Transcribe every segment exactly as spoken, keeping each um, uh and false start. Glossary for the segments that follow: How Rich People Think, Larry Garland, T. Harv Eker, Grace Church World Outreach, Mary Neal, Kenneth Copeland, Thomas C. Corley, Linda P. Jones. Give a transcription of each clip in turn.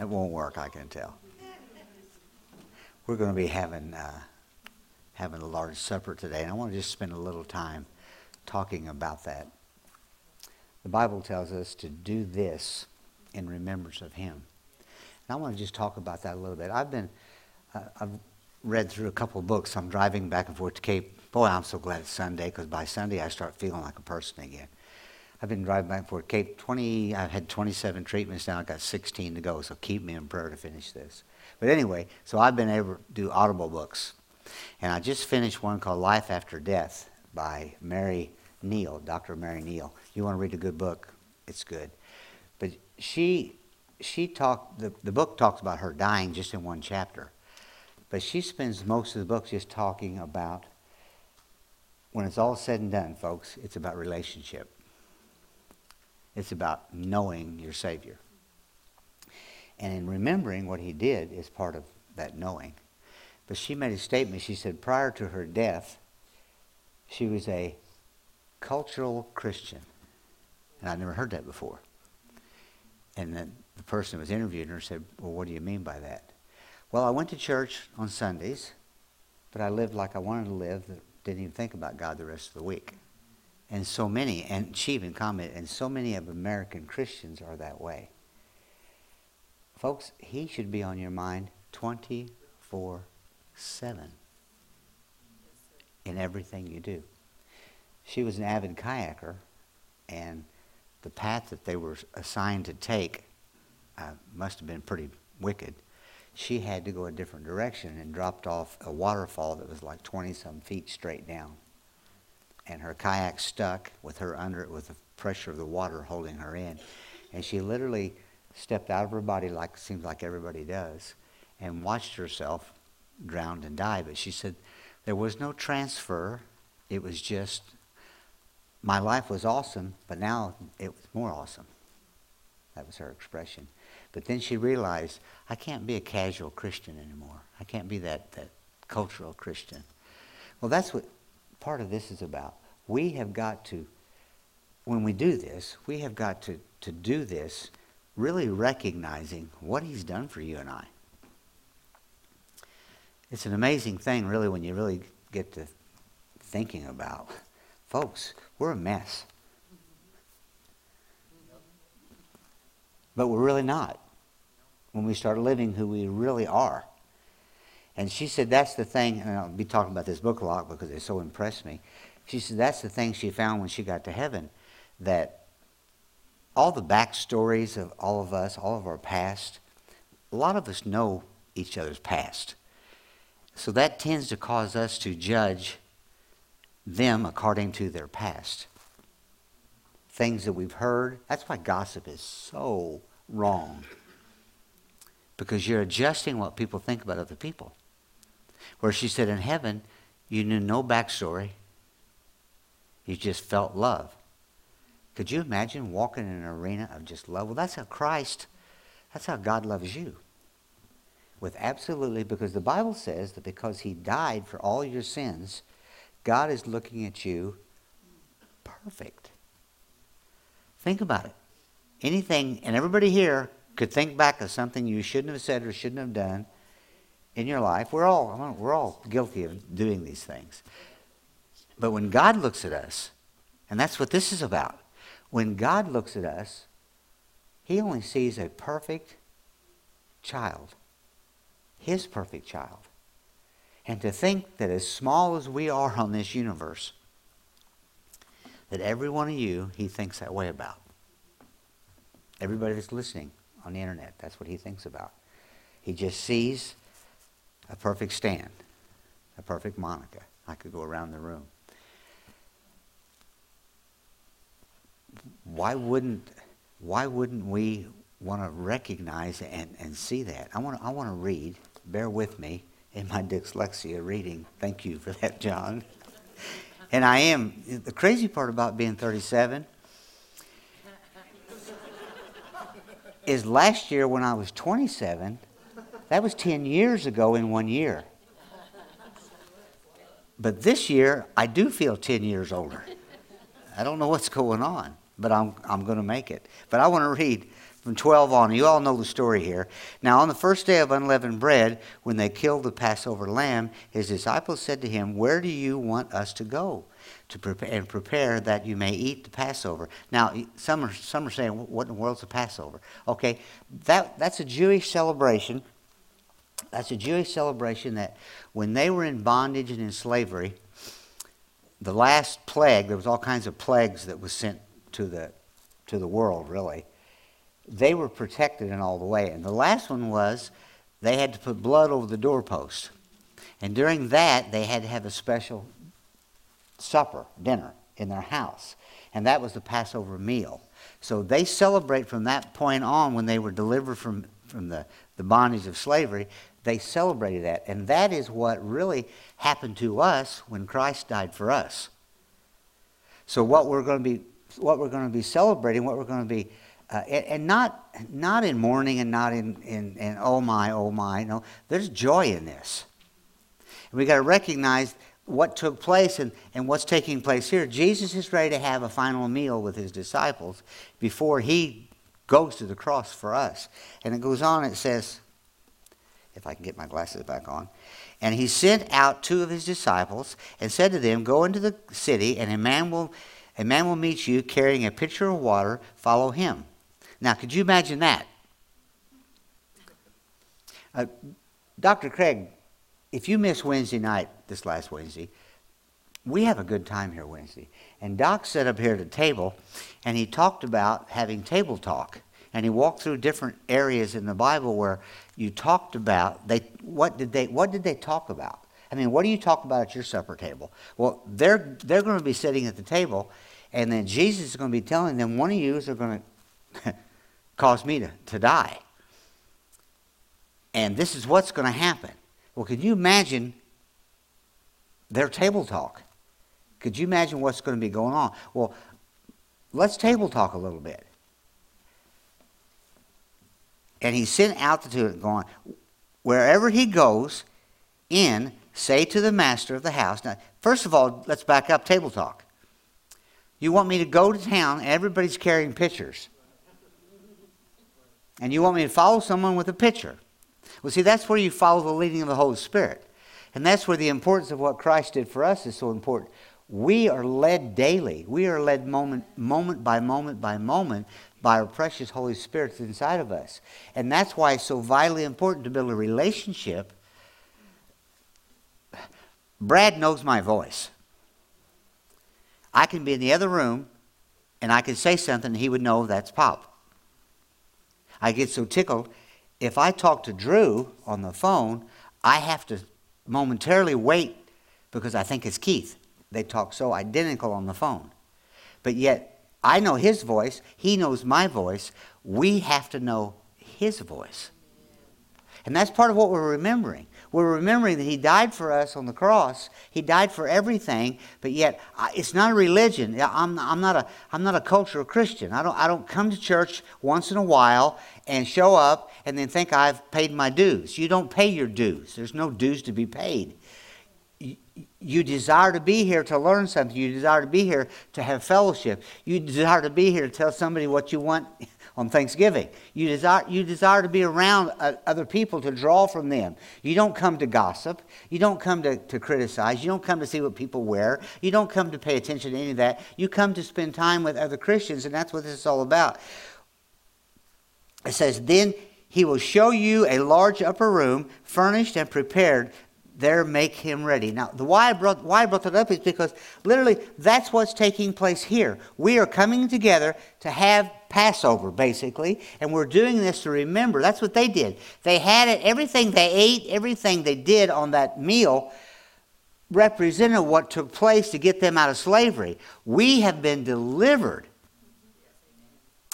It won't work, I can tell. We're going to be having uh, having a large supper today, and I want to just spend a little time talking about that. The Bible tells us to do this in remembrance of Him. And I want to just talk about that a little bit. I've been, uh, I've read through a couple of books. I'm driving back and forth to Cape. Boy, I'm so glad it's Sunday, because by Sunday I start feeling like a person again. I've been driving back and forth to Cape. twenty, I've had twenty-seven treatments now. I've got sixteen to go, so keep me in prayer to finish this. But anyway, so I've been able to do Audible books. And I just finished one called Life After Death by Mary Neal, Doctor Mary Neal. You want to read a good book, it's good. But she she talked, the, the book talks about her dying just in one chapter. But she spends most of the book just talking about, when it's all said and done, folks, it's about relationship. It's about knowing your Savior. And in remembering what He did is part of that knowing. But she made a statement. She said prior to her death, she was a cultural Christian. And I'd never heard that before. And then the person who was interviewing her said, well, what do you mean by that? Well, I went to church on Sundays, but I lived like I wanted to live, didn't even think about God the rest of the week. And so many, and she even commented, and so many of American Christians are that way. Folks, He should be on your mind twenty-four seven in everything you do. She was an avid kayaker, and the path that they were assigned to take uh, must have been pretty wicked. She had to go a different direction and dropped off a waterfall that was like twenty-some feet straight down. And her kayak stuck with her under it with the pressure of the water holding her in. And she literally stepped out of her body, like it seems like everybody does, and watched herself drown and die. But she said there was no transfer. It was just, my life was awesome, but now it was more awesome. That was her expression. But then she realized, I can't be a casual Christian anymore. I can't be that, that cultural Christian. Well, that's what part of this is about. We have got to, when we do this, we have got to, to do this really recognizing what He's done for you and I. It's an amazing thing, really, when you really get to thinking about, folks, we're a mess. But we're really not when we start living who we really are. And she said that's the thing, and I'll be talking about this book a lot because it so impressed me. She said that's the thing she found when she got to heaven, that all the backstories of all of us, all of our past, a lot of us know each other's past. So that tends to cause us to judge them according to their past. Things that we've heard. That's why gossip is so wrong. Because you're adjusting what people think about other people. Where she said in heaven, you knew no backstory. You just felt love. Could you imagine walking in an arena of just love? Well, that's how Christ, that's how God loves you. With absolutely, because the Bible says that because He died for all your sins, God is looking at you perfect. Think about it. Anything, and everybody here could think back of something you shouldn't have said or shouldn't have done in your life. We're all, we're all guilty of doing these things. But when God looks at us, and that's what this is about, when God looks at us, He only sees a perfect child, His perfect child. And to think that as small as we are on this universe, that every one of you, He thinks that way about. Everybody that's listening on the internet, that's what He thinks about. He just sees a perfect Stan, a perfect Monica. I could go around the room. Why wouldn't, why wouldn't we want to recognize and, and see that? I want to, I want to read, bear with me, in my dyslexia reading. Thank you for that, John. And I am, the crazy part about being thirty-seven is last year when I was twenty-seven, that was ten years ago in one year. But this year, I do feel ten years older. I don't know what's going on, but I'm I'm going to make it. But I want to read from twelve on. You all know the story here. Now, on the first day of unleavened bread, when they killed the Passover lamb, his disciples said to him, "Where do you want us to go to prepare and prepare that you may eat the Passover?" Now, some are, some are saying, "What in the world's the Passover?" Okay, that that's a Jewish celebration. That's a Jewish celebration that when they were in bondage and in slavery, the last plague, there was all kinds of plagues that was sent to the to the world, really. They were protected in all the way. And the last one was they had to put blood over the doorpost. And during that, they had to have a special supper, dinner, in their house. And that was the Passover meal. So they celebrate from that point on when they were delivered from, from the, the bondage of slavery. They celebrated that. And that is what really happened to us when Christ died for us. So what we're going to be what we're going to be celebrating, what we're going to be Uh, and, and not not in mourning and not in, in, in oh my, oh my. No, there's joy in this. And we got to recognize what took place and, and what's taking place here. Jesus is ready to have a final meal with his disciples before he goes to the cross for us. And it goes on, it says, if I can get my glasses back on. And he sent out two of his disciples and said to them, "Go into the city, and a man will, a man will meet you carrying a pitcher of water. Follow him." Now, could you imagine that? Uh, Doctor Craig, if you missed Wednesday night, this last Wednesday, we have a good time here Wednesday. And Doc sat up here at a table, and he talked about having table talk. And he walked through different areas in the Bible where you talked about, they what did they what did they talk about? I mean, what do you talk about at your supper table? Well, they're they're going to be sitting at the table, and then Jesus is going to be telling them, one of you is going to cause me to, to die. And this is what's going to happen. Well, could you imagine their table talk? Could you imagine what's going to be going on? Well, let's table talk a little bit. And he sent out the two and going, "Wherever he goes in, say to the master of the house." Now, first of all, let's back up table talk. You want me to go to town, and everybody's carrying pitchers. And you want me to follow someone with a pitcher. Well, see, that's where you follow the leading of the Holy Spirit. And that's where the importance of what Christ did for us is so important. We are led daily. We are led moment, moment by moment by moment by our precious Holy Spirit that's inside of us. And that's why it's so vitally important to build a relationship. Brad knows my voice. I can be in the other room, and I can say something, and he would know that's Pop. I get so tickled. If I talk to Drew on the phone, I have to momentarily wait because I think it's Keith. They talk so identical on the phone. But yet, I know his voice. He knows my voice. We have to know his voice. And that's part of what we're remembering. We're remembering that he died for us on the cross. He died for everything, but yet it's not a religion. I'm, I'm not a I'm not a cultural Christian. I don't I don't come to church once in a while and show up and then think I've paid my dues. You don't pay your dues. There's no dues to be paid. You, you desire to be here to learn something. You desire to be here to have fellowship. You desire to be here to tell somebody what you want on Thanksgiving. You desire you desire to be around uh, other people to draw from them. You don't come to gossip. You don't come to, to criticize. You don't come to see what people wear. You don't come to pay attention to any of that. You come to spend time with other Christians, and that's what this is all about. It says, "Then he will show you a large upper room, furnished and prepared. There make him ready." Now, the why I brought why I brought that up is because literally that's what's taking place here. We are coming together to have Passover, basically, and we're doing this to remember. That's what they did. They had it, everything they ate, everything they did on that meal represented what took place to get them out of slavery. We have been delivered.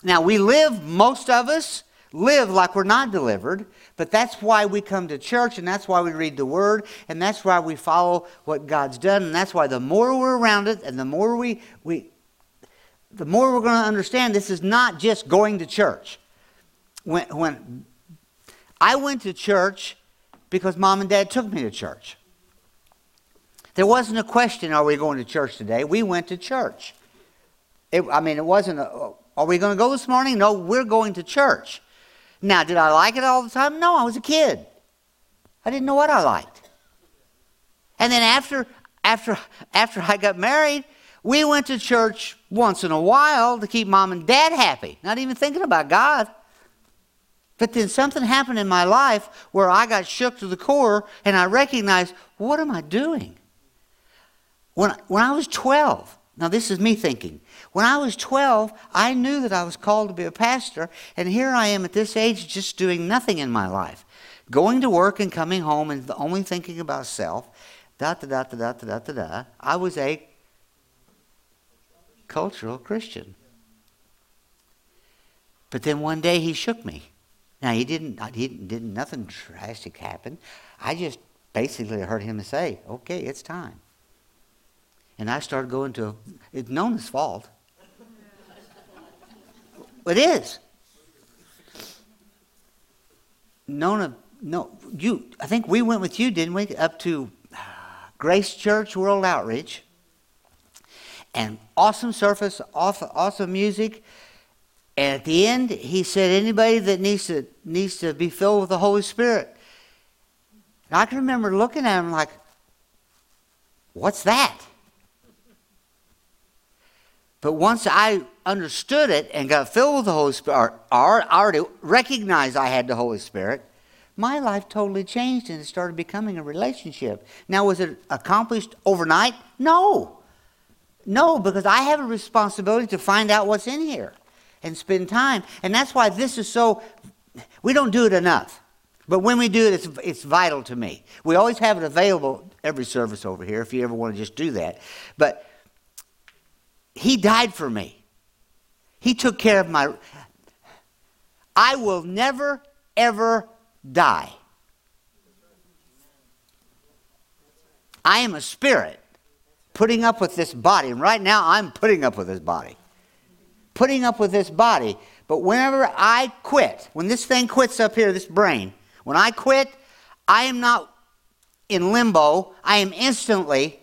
Now, we live, most of us live like we're not delivered, but that's why we come to church, and that's why we read the Word, and that's why we follow what God's done, and that's why the more we're around it, and the more we we the more we're going to understand this is not just going to church. When, when I went to church because Mom and Dad took me to church. There wasn't a question, are we going to church today? We went to church. It, I mean, it wasn't a, Are we going to go this morning? No, we're going to church. Now, did I like it all the time? No, I was a kid. I didn't know what I liked. And then after, after, after I got married, we went to church once in a while to keep mom and dad happy, not even thinking about God. But then something happened in my life where I got shook to the core, and I recognized, what am I doing? When, when I was twelve, now this is me thinking, when I was twelve, I knew that I was called to be a pastor, and here I am at this age just doing nothing in my life, going to work and coming home and only thinking about self, da-da-da-da-da-da-da-da. I was a cultural Christian. But then one day he shook me. Now, he didn't, he didn't, nothing drastic happened. I just basically heard him say, okay, it's time. And I started going to, a, it's known as fault. It is. Known, no, you, I think we went with you, didn't we, up to Grace Church World Outreach. And awesome service, awesome, awesome music. And at the end, he said, anybody that needs to needs to be filled with the Holy Spirit. And I can remember looking at him like, what's that? But once I understood it and got filled with the Holy Spirit, or I already recognized I had the Holy Spirit, my life totally changed and it started becoming a relationship. Now, was it accomplished overnight? No. No, because I have a responsibility to find out what's in here. And spend time. And that's why this is so, we don't do it enough. But when we do it, it's, it's vital to me. We always have it available every service over here if you ever want to just do that. But he died for me. He took care of my, I will never, ever die. I am a spirit putting up with this body. And right now I'm putting up with this body. putting up with this body, but whenever I quit, when this thing quits up here, this brain, when I quit, I am not in limbo, I am instantly,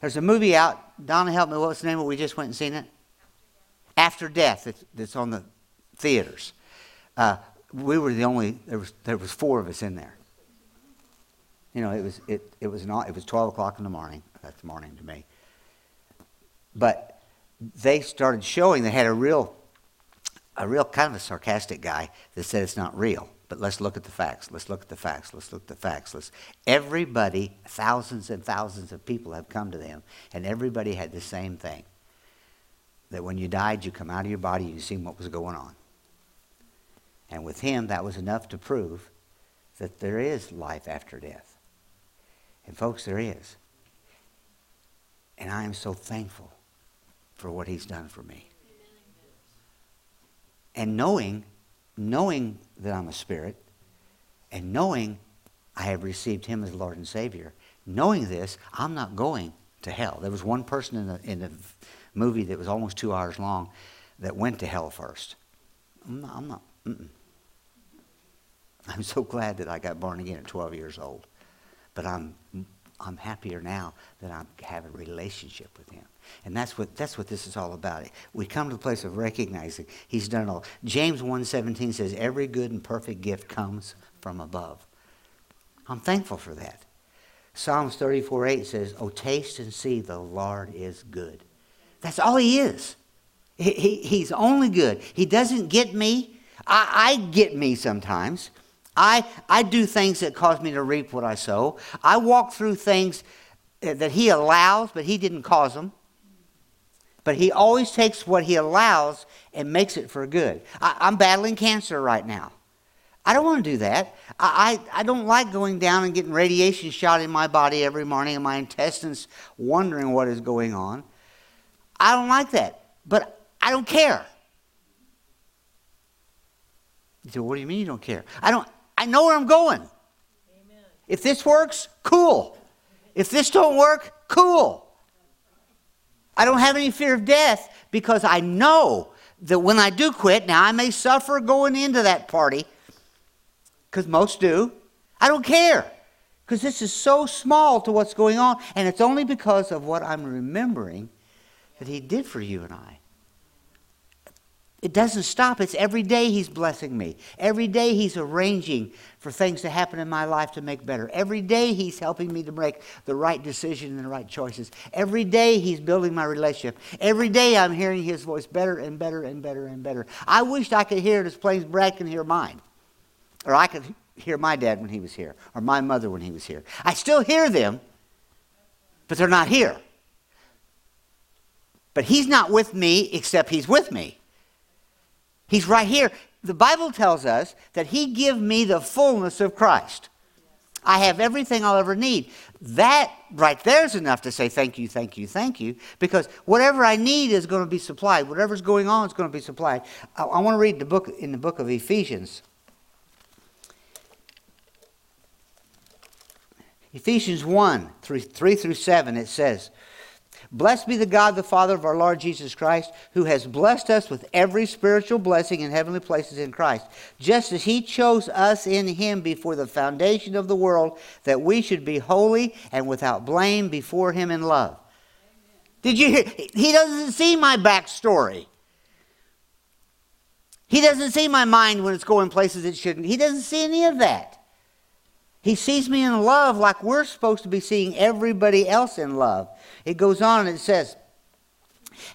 there's a movie out, Donna help me, what's the name of it, we just went and seen it? After Death, that's on the theaters. Uh, we were the only, there was there was four of us in there. You know, it was it it was not, it was twelve o'clock in the morning, that's morning to me. But they started showing, they had a real, a real kind of a sarcastic guy that said it's not real, but let's look at the facts, let's look at the facts, let's look at the facts. Let's. Everybody, thousands and thousands of people have come to them, and everybody had the same thing, that when you died, you come out of your body, you see what was going on. And with him, that was enough to prove that there is life after death. And folks, there is. And I am so thankful for what he's done for me. And knowing, knowing that I'm a spirit, and knowing I have received him as Lord and Savior, knowing this, I'm not going to hell. There was one person in the, in the movie that was almost two hours long that went to hell first. I'm not, I'm not, mm-mm. I'm so glad that I got born again at twelve years old, but I'm, I'm happier now that I have a relationship with him. And that's what that's what this is all about. We come to the place of recognizing he's done it all. James one seventeen says, every good and perfect gift comes from above. I'm thankful for that. Psalms thirty-four eight says, oh, taste and see the Lord is good. That's all he is. He, he, he's only good. He doesn't get me. I, I get me sometimes. I, I do things that cause me to reap what I sow. I walk through things that he allows, but he didn't cause them. But he always takes what he allows and makes it for good. I, I'm battling cancer right now. I don't want to do that. I, I, I don't like going down and getting radiation shot in my body every morning and my intestines wondering what is going on. I don't like that, but I don't care. You say, what do you mean you don't care? I don't. I know where I'm going. Amen. If this works, cool. If this don't work, cool. I don't have any fear of death because I know that when I do quit, now I may suffer going into that party, because most do. I don't care, because this is so small to what's going on, and it's only because of what I'm remembering that he did for you and I. It doesn't stop. It's every day he's blessing me. Every day he's arranging for things to happen in my life to make better. Every day he's helping me to make the right decision and the right choices. Every day he's building my relationship. Every day I'm hearing his voice better and better and better and better. I wished I could hear it as plain as Brad can hear mine. Or I could hear my dad when he was here. Or my mother when he was here. I still hear them, but they're not here. But he's not with me except he's with me. He's right here. The Bible tells us that he give me the fullness of Christ. I have everything I'll ever need. That right there is enough to say thank you, thank you, thank you, because whatever I need is going to be supplied. Whatever's going on is going to be supplied. I, I want to read the book in the book of Ephesians. Ephesians one, three, three through seven, it says, "Blessed be the God, the Father of our Lord Jesus Christ, who has blessed us with every spiritual blessing in heavenly places in Christ, just as he chose us in him before the foundation of the world, that we should be holy and without blame before him in love." Amen. Did you hear? He doesn't see my backstory. He doesn't see my mind when it's going places it shouldn't. He doesn't see any of that. He sees me in love like we're supposed to be seeing everybody else in love. It goes on and it says,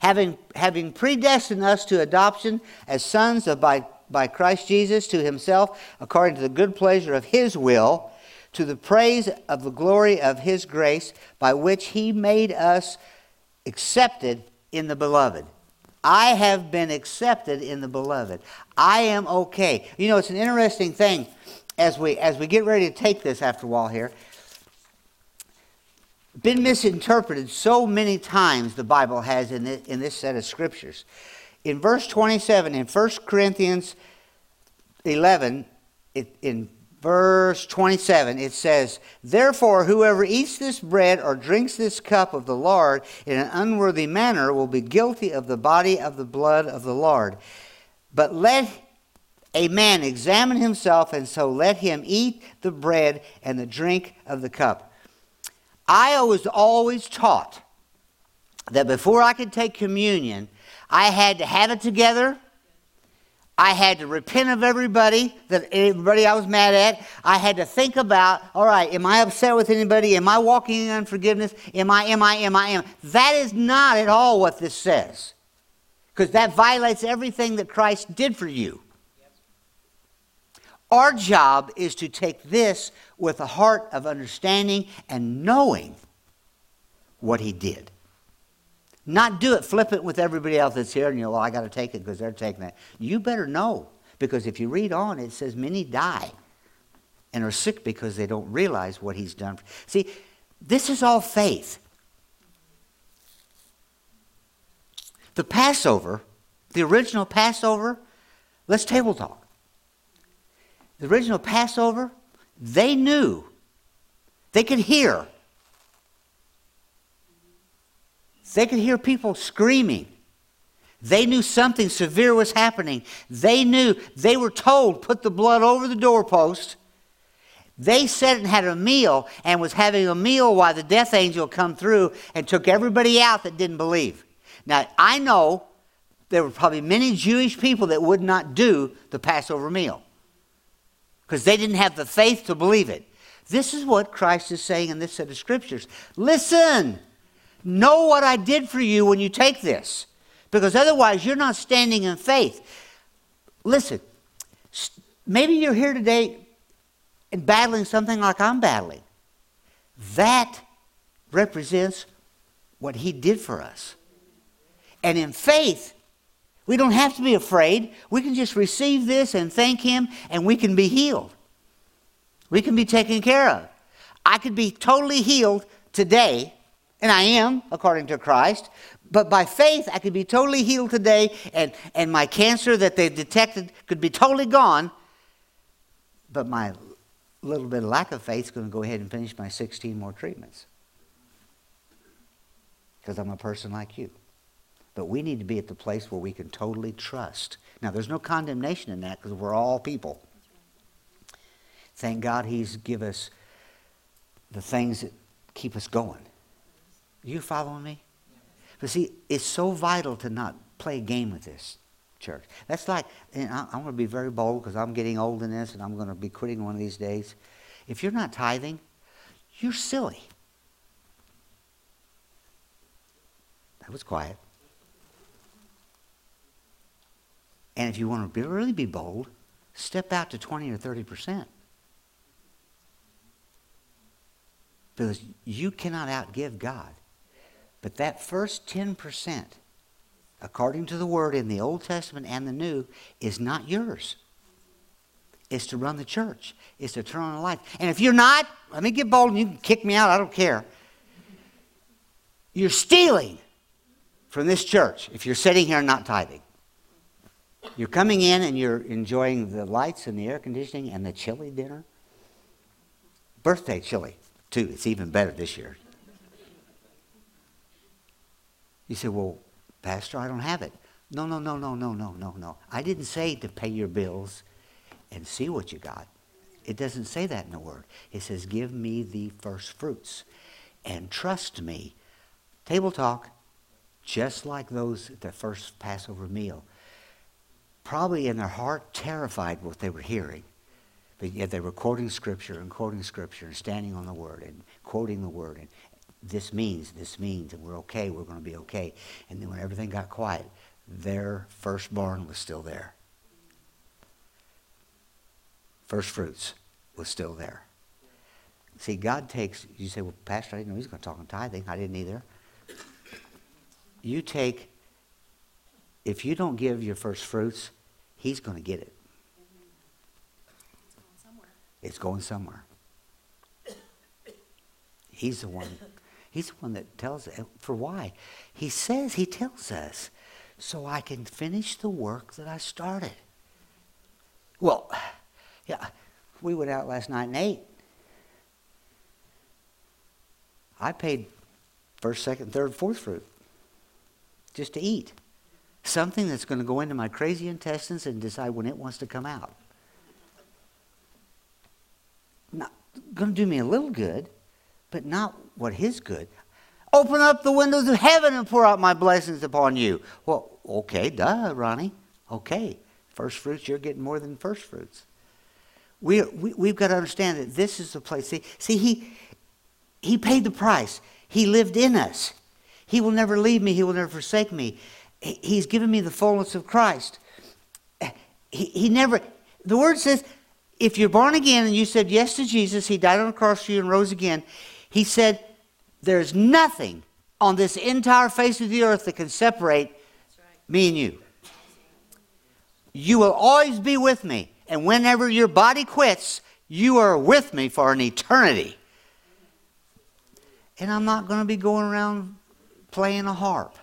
having, having predestined us to adoption as sons of by, by Christ Jesus to himself, according to the good pleasure of his will, to the praise of the glory of his grace, by which he made us accepted in the beloved. I have been accepted in the beloved. I am okay. You know, it's an interesting thing. As we as we get ready to take this after a while here, been misinterpreted so many times the Bible has in this, in this set of scriptures. In verse twenty-seven, in First Corinthians eleven, it, in verse twenty-seven, it says, "Therefore, whoever eats this bread or drinks this cup of the Lord in an unworthy manner will be guilty of the body of the blood of the Lord. But let a man examine himself, and so let him eat the bread and the drink of the cup." I was always taught that before I could take communion, I had to have it together. I had to repent of everybody, that everybody I was mad at. I had to think about, all right, am I upset with anybody? Am I walking in unforgiveness? Am I, am I, am I, am I? That is not at all what this says, because that violates everything that Christ did for you. Our job is to take this with a heart of understanding and knowing what he did. Not do it flippant with everybody else that's here and you're, well, I got to take it because they're taking it. You better know, because if you read on, it says many die and are sick because they don't realize what he's done. See, this is all faith. The Passover, the original Passover, let's table talk. The original Passover, they knew. They could hear. They could hear people screaming. They knew something severe was happening. They knew. They were told, put the blood over the doorpost. They sat and had a meal and was having a meal while the death angel come through and took everybody out that didn't believe. Now, I know there were probably many Jewish people that would not do the Passover meal, because they didn't have the faith to believe it. This is what Christ is saying in this set of scriptures. Listen, know what I did for you when you take this, because otherwise you're not standing in faith. Listen, maybe you're here today and battling something like I'm battling. That represents what he did for us. And in faith, we don't have to be afraid. We can just receive this and thank him, and we can be healed. We can be taken care of. I could be totally healed today, and I am, according to Christ. But by faith, I could be totally healed today, and, and my cancer that they've detected could be totally gone. But my little bit of lack of faith is going to go ahead and finish my sixteen more treatments, because I'm a person like you. But we need to be at the place where we can totally trust. Now, there's no condemnation in that, because we're all people. Thank God he's given us the things that keep us going. You following me? But see, it's so vital to not play a game with this, church. That's like, and I, I'm going to be very bold because I'm getting old in this and I'm going to be quitting one of these days. If you're not tithing, you're silly. That was quiet. And if you want to be, really be bold, step out to twenty or thirty percent. Because you cannot outgive God. But that first ten percent, according to the word in the Old Testament and the New, is not yours. It's to run the church. It's to turn on the light. And if you're not, let me get bold and you can kick me out. I don't care. You're stealing from this church if you're sitting here and not tithing. You're coming in and you're enjoying the lights and the air conditioning and the chili dinner. Birthday chili, too. It's even better this year. You say, well, Pastor, I don't have it. No, no, no, no, no, no, no, no. I didn't say to pay your bills and see what you got. It doesn't say that in the Word. It says, give me the first fruits and trust me. Table talk, just like those at the first Passover meal. Probably in their heart, terrified what they were hearing. But yet they were quoting Scripture and quoting Scripture and standing on the Word and quoting the Word. And this means, this means, and we're okay, we're going to be okay. And then when everything got quiet, their firstborn was still there. First fruits was still there. See, God takes, you say, well, Pastor, I didn't know he's going to talk on tithing. I didn't either. You take... If you don't give your first fruits, he's going to get it. It's going somewhere. It's going somewhere. He's the one. He's the one that tells it. For why? He says, he tells us, so I can finish the work that I started. Well, yeah, we went out last night and ate. I paid first, second, third, fourth fruit just to eat. Something that's going to go into my crazy intestines and decide when it wants to come out. Not going to do me a little good, but not what his good. Open up the windows of heaven and pour out my blessings upon you. Well, okay, duh, Ronnie. Okay, first fruits, you're getting more than first fruits. We, we, we've got to understand that this is the place. See, see he, he paid the price. He lived in us. He will never leave me. He will never forsake me. He's given me the fullness of Christ. He, he never, the word says, if you're born again and you said yes to Jesus, he died on the cross for you and rose again. He said, there's nothing on this entire face of the earth that can separate me and you. You will always be with me. And whenever your body quits, you are with me for an eternity. And I'm not going to be going around playing a harp.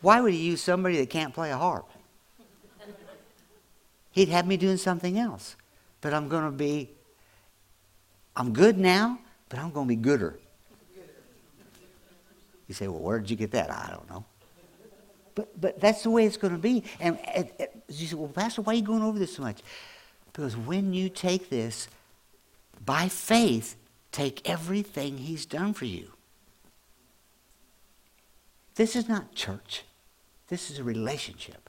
Why would he use somebody that can't play a harp? He'd have me doing something else. But I'm going to be, I'm good now, but I'm going to be gooder. You say, well, where did you get that? I don't know. But but that's the way it's going to be. And, and, and you say, well, Pastor, why are you going over this so much? Because when you take this, by faith, take everything he's done for you. This is not church. This is a relationship.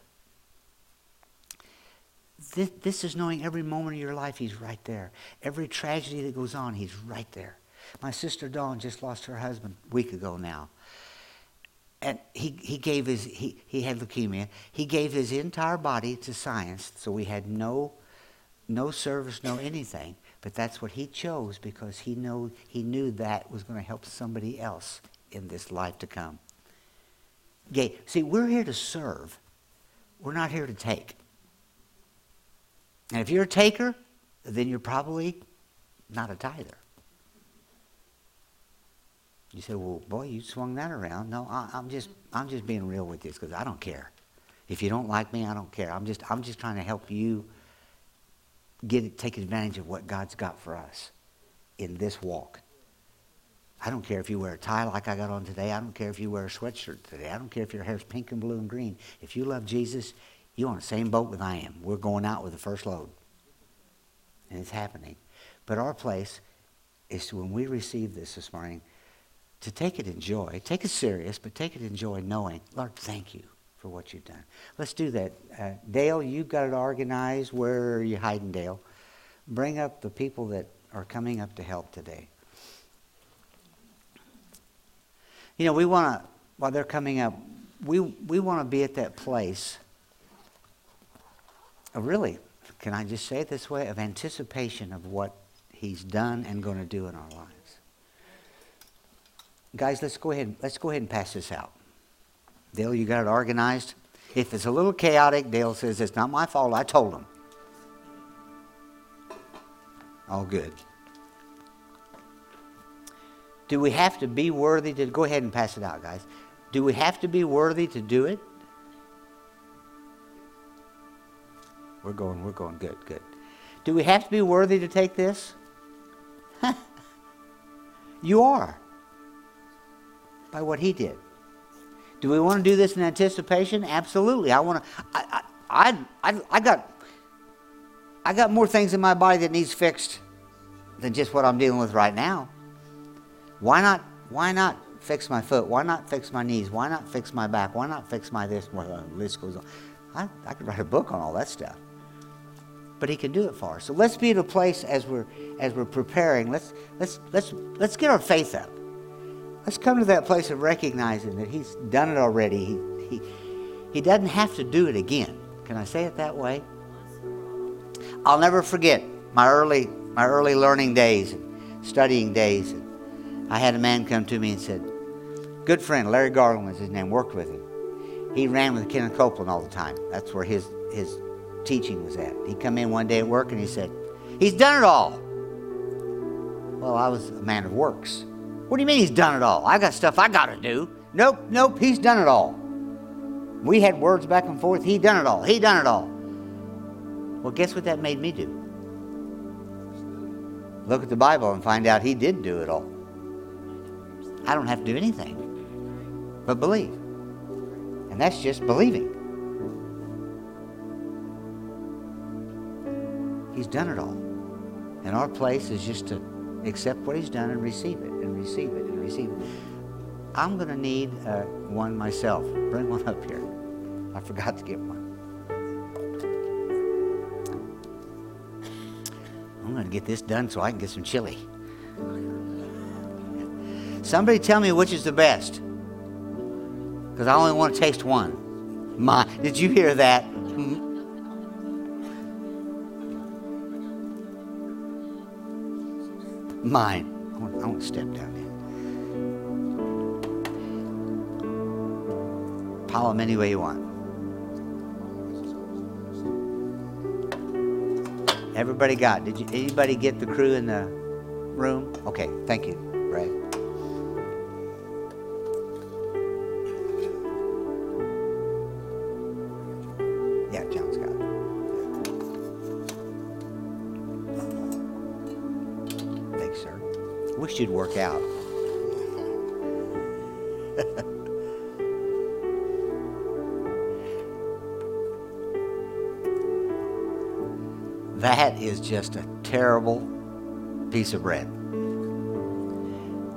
This, this is knowing every moment of your life, he's right there. Every tragedy that goes on, he's right there. My sister Dawn just lost her husband a week ago now. And he, he gave his, he, he had leukemia. He gave his entire body to science, so we had no, no service, no anything. But that's what he chose because he know, he knew that was going to help somebody else in this life to come. See, we're here to serve. We're not here to take. And if you're a taker, then you're probably not a tither. You say, well, boy, you swung that around. No, I, I'm just I'm just being real with this because I don't care. If you don't like me, I don't care. I'm just I'm just trying to help you get take advantage of what God's got for us in this walk. I don't care if you wear a tie like I got on today. I don't care if you wear a sweatshirt today. I don't care if your hair's pink and blue and green. If you love Jesus, you're on the same boat with I am. We're going out with the first load. And it's happening. But our place is to, when we receive this this morning, to take it in joy, take it serious, but take it in joy knowing, Lord, thank you for what you've done. Let's do that. Uh, Dale, you've got it organized. Where are you hiding, Dale? Bring up the people that are coming up to help today. You know, we want to, while they're coming up, we we want to be at that place of really, can I just say it this way, of anticipation of what he's done and going to do in our lives. Guys, let's go ahead, let's go ahead and pass this out. Dale, you got it organized? If it's a little chaotic, Dale says, it's not my fault, I told him. All good. Do we have to be worthy to, go ahead and pass it out, guys. Do we have to be worthy to do it? We're going, we're going, good, good. Do we have to be worthy to take this? You are. By what he did. Do we want to do this in anticipation? Absolutely. I want to. I I I, I got. I got more things in my body that needs fixed than just what I'm dealing with right now. Why not? Why not fix my foot? Why not fix my knees? Why not fix my back? Why not fix my this? Well, the list goes on. I I could write a book on all that stuff. But he can do it for us. So let's be at a place as we're as we're preparing. Let's let's let's let's get our faith up. Let's come to that place of recognizing that he's done it already. He, he, he doesn't have to do it again. Can I say it that way? I'll never forget my early my early learning days and studying days. And I had a man come to me and said, good friend, Larry Garland was his name, worked with him. He ran with Kenneth Copeland all the time. That's where his, his teaching was at. He'd come in one day at work and he said, he's done it all. Well, I was a man of works. What do you mean he's done it all? I got stuff I got to do. Nope, nope, he's done it all. We had words back and forth. He done it all. He done it all. Well, guess what that made me do? Look at the Bible and find out he did do it all. I don't have to do anything but believe. And that's just believing. He's done it all. And our place is just to accept what he's done and receive it and receive it and receive it. I'm going to need uh, one myself. Bring one up here. I forgot to get one. I'm going to get this done so I can get some chili. Somebody tell me which is the best. Because I only want to taste one. My, did you hear that? Hmm? Mine. I want, I want to step down here. Pile them any way you want. Everybody got? Did you? Anybody get the crew in the room? Okay. Thank you, Ray. Yeah, John's got it. I wish you'd work out. That is just a terrible piece of bread.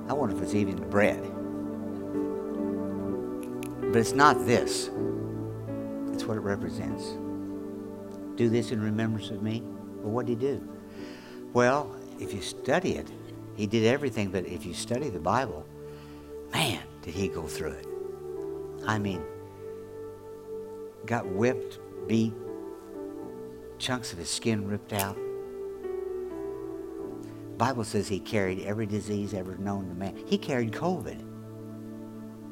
I wonder if it's even bread. But it's not this. It's what it represents. Do this in remembrance of me. Well, what did he do? Well, if you study it, he did everything, but if you study the Bible, man, did he go through it. I mean, got whipped, beat, chunks of his skin ripped out. The Bible says he carried every disease ever known to man. He carried COVID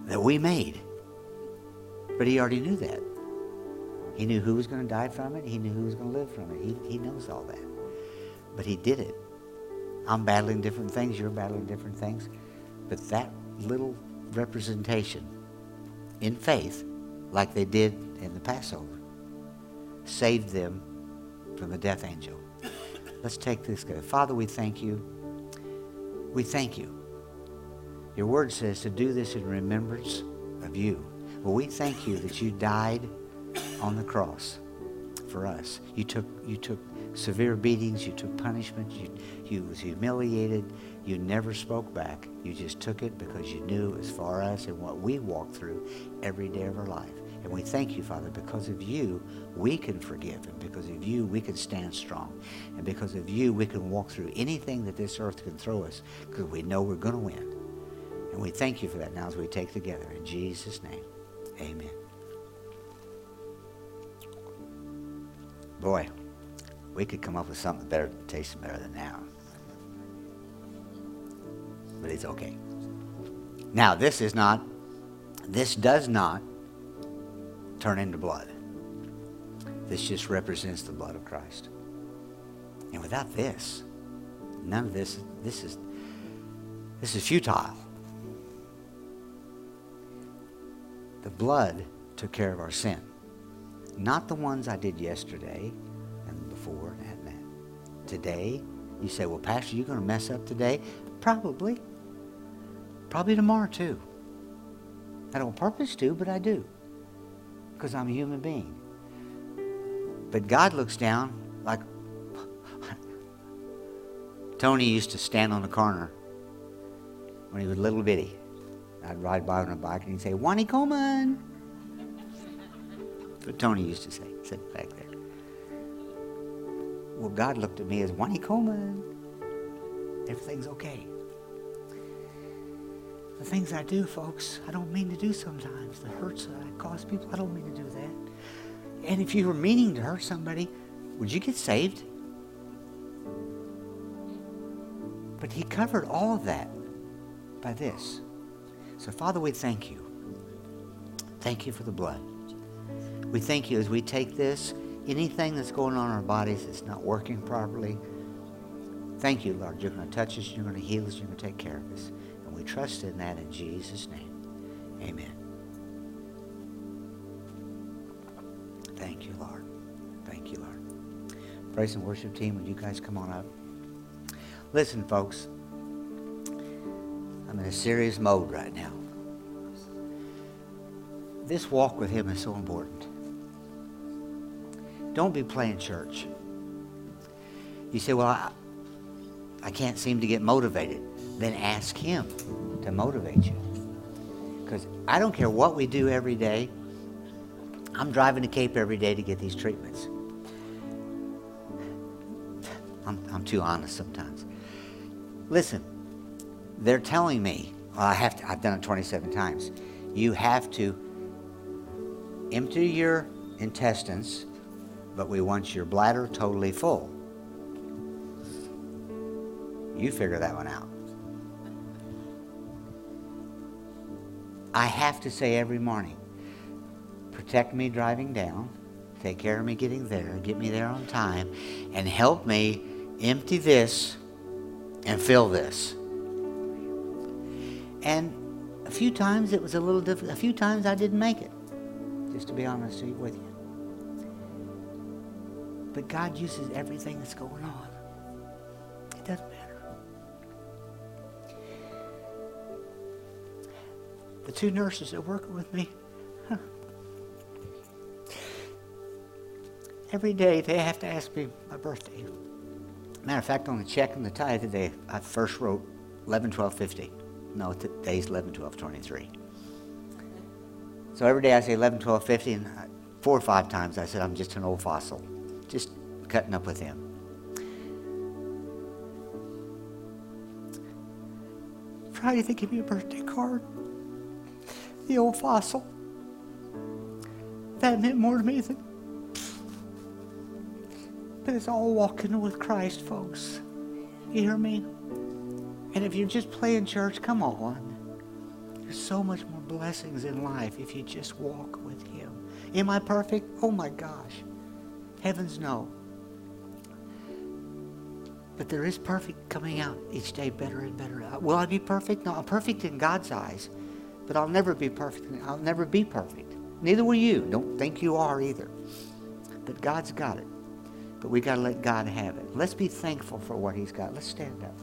that we made, but he already knew that. He knew who was going to die from it. He knew who was going to live from it. He, he knows all that, but he did it. I'm battling different things, you're battling different things. But that little representation in faith, like they did in the Passover, saved them from the death angel. Let's take this go. Father, we thank you. We thank you. Your word says to do this in remembrance of you. Well, we thank you that you died on the cross for us. You took you took severe beatings, you took punishment, you you was humiliated, you never spoke back. You just took it because you knew it was for us and what we walk through every day of our life. And we thank you, Father, because of you, we can forgive. And because of you, we can stand strong. And because of you, we can walk through anything that this earth can throw us because we know we're going to win. And we thank you for that now as we take together. In Jesus' name, amen. Boy, we could come up with something better that tastes better than that. But it's okay. Now, this is not, this does not turn into blood. This just represents the blood of Christ. And without this, none of this, this is, this is futile. The blood took care of our sin. Not the ones I did yesterday and before and that. Today, you say, well, Pastor, you're going to mess up today? Probably. Probably tomorrow, too. I don't purpose to, but I do. Because I'm a human being. But God looks down like... Tony used to stand on the corner when he was little bitty. I'd ride by on a bike and he'd say, "Wani Coleman." That's what Tony used to say, sitting back there. Well, God looked at me as, "Wani Coleman, everything's okay." The things I do, folks, I don't mean to do sometimes. The hurts that I cause people, I don't mean to do that. And if you were meaning to hurt somebody, would you get saved? But he covered all of that by this. So, Father, we thank you. Thank you for the blood. We thank you as we take this, anything that's going on in our bodies that's not working properly. Thank you, Lord. You're going to touch us. You're going to heal us. You're going to take care of us. And we trust in that in Jesus' name. Amen. Thank you, Lord. Thank you, Lord. Praise and worship team, would you guys come on up? Listen, folks. I'm in a serious mode right now. This walk with him is so important. Don't be playing church. You say, well, I, I can't seem to get motivated. Then ask him to motivate you. Because I don't care what we do every day. I'm driving to Cape every day to get these treatments. I'm, I'm too honest sometimes. Listen. They're telling me, well, I have to, I've done it twenty-seven times. You have to empty your intestines, but we want your bladder totally full. You figure that one out. I have to say every morning, protect me driving down, take care of me getting there, get me there on time, and help me empty this and fill this. And a few times it was a little difficult. A few times I didn't make it, just to be honest with you. But God uses everything that's going on. It doesn't matter. The two nurses that work with me, huh, every day they have to ask me my birthday. Matter of fact, on the check and the tithe today, I first wrote eleven twelve fifty. No, today's eleven twelve twenty-three. So every day I say eleven twelve fifty, and four or five times I said, I'm just an old fossil, just cutting up with him. Friday, they give me a birthday card. The old fossil. That meant more to me than... But it's all walking with Christ, folks. You hear me? And if you're just playing church, come on. There's so much more blessings in life if you just walk with him. Am I perfect? Oh my gosh. Heavens no. But there is perfect coming out each day better and better. Will I be perfect? No, I'm perfect in God's eyes. But I'll never be perfect. I'll never be perfect. Neither will you. Don't think you are either. But God's got it. But we got to let God have it. Let's be thankful for what he's got. Let's stand up.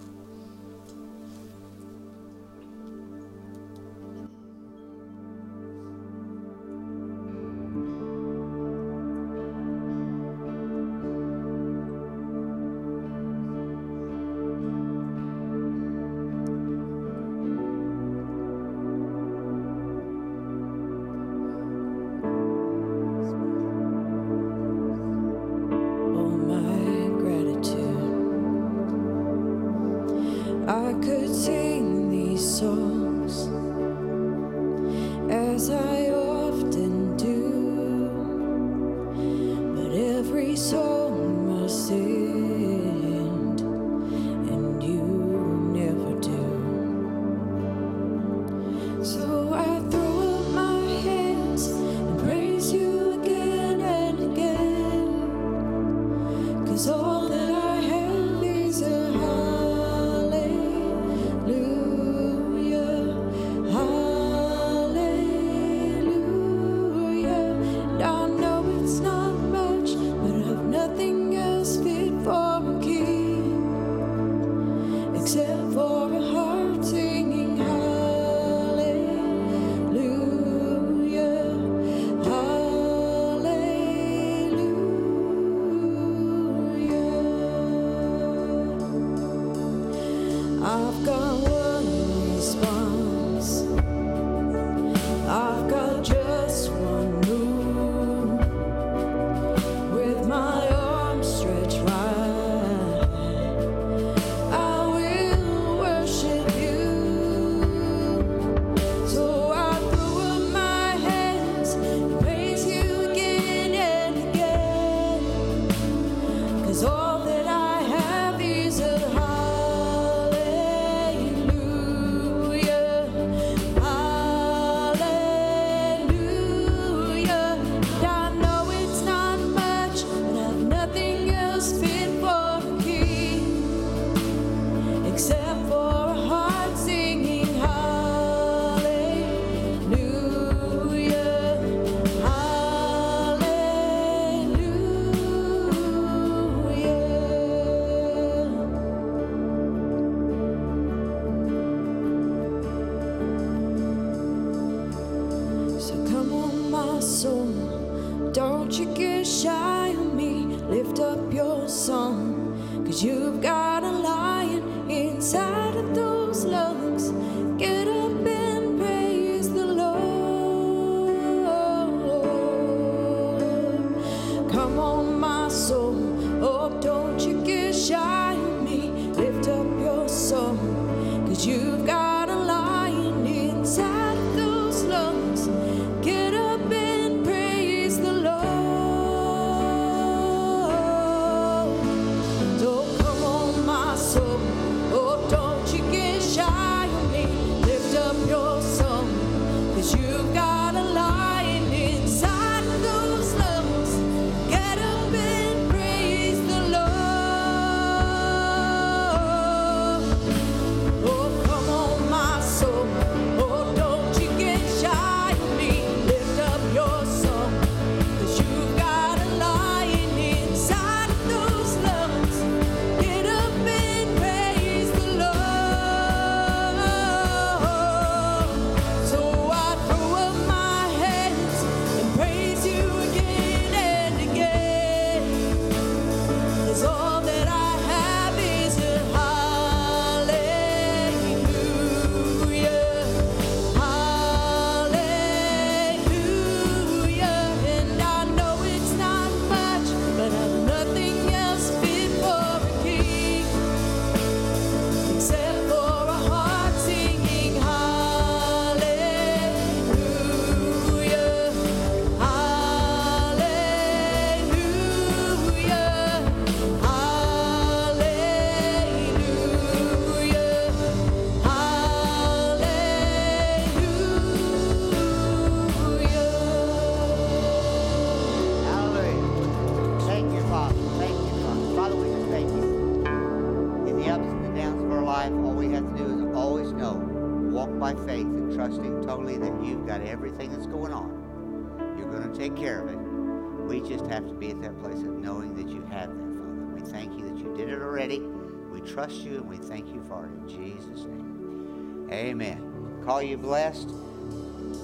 Trust you, and we thank you for it in Jesus' name. Amen. Call you blessed.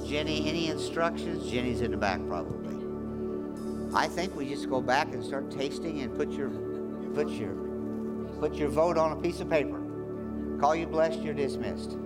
Jenny, any instructions? Jenny's in the back probably. I think we just go back and start tasting and put your put your put your vote on a piece of paper. Call you blessed, you're dismissed.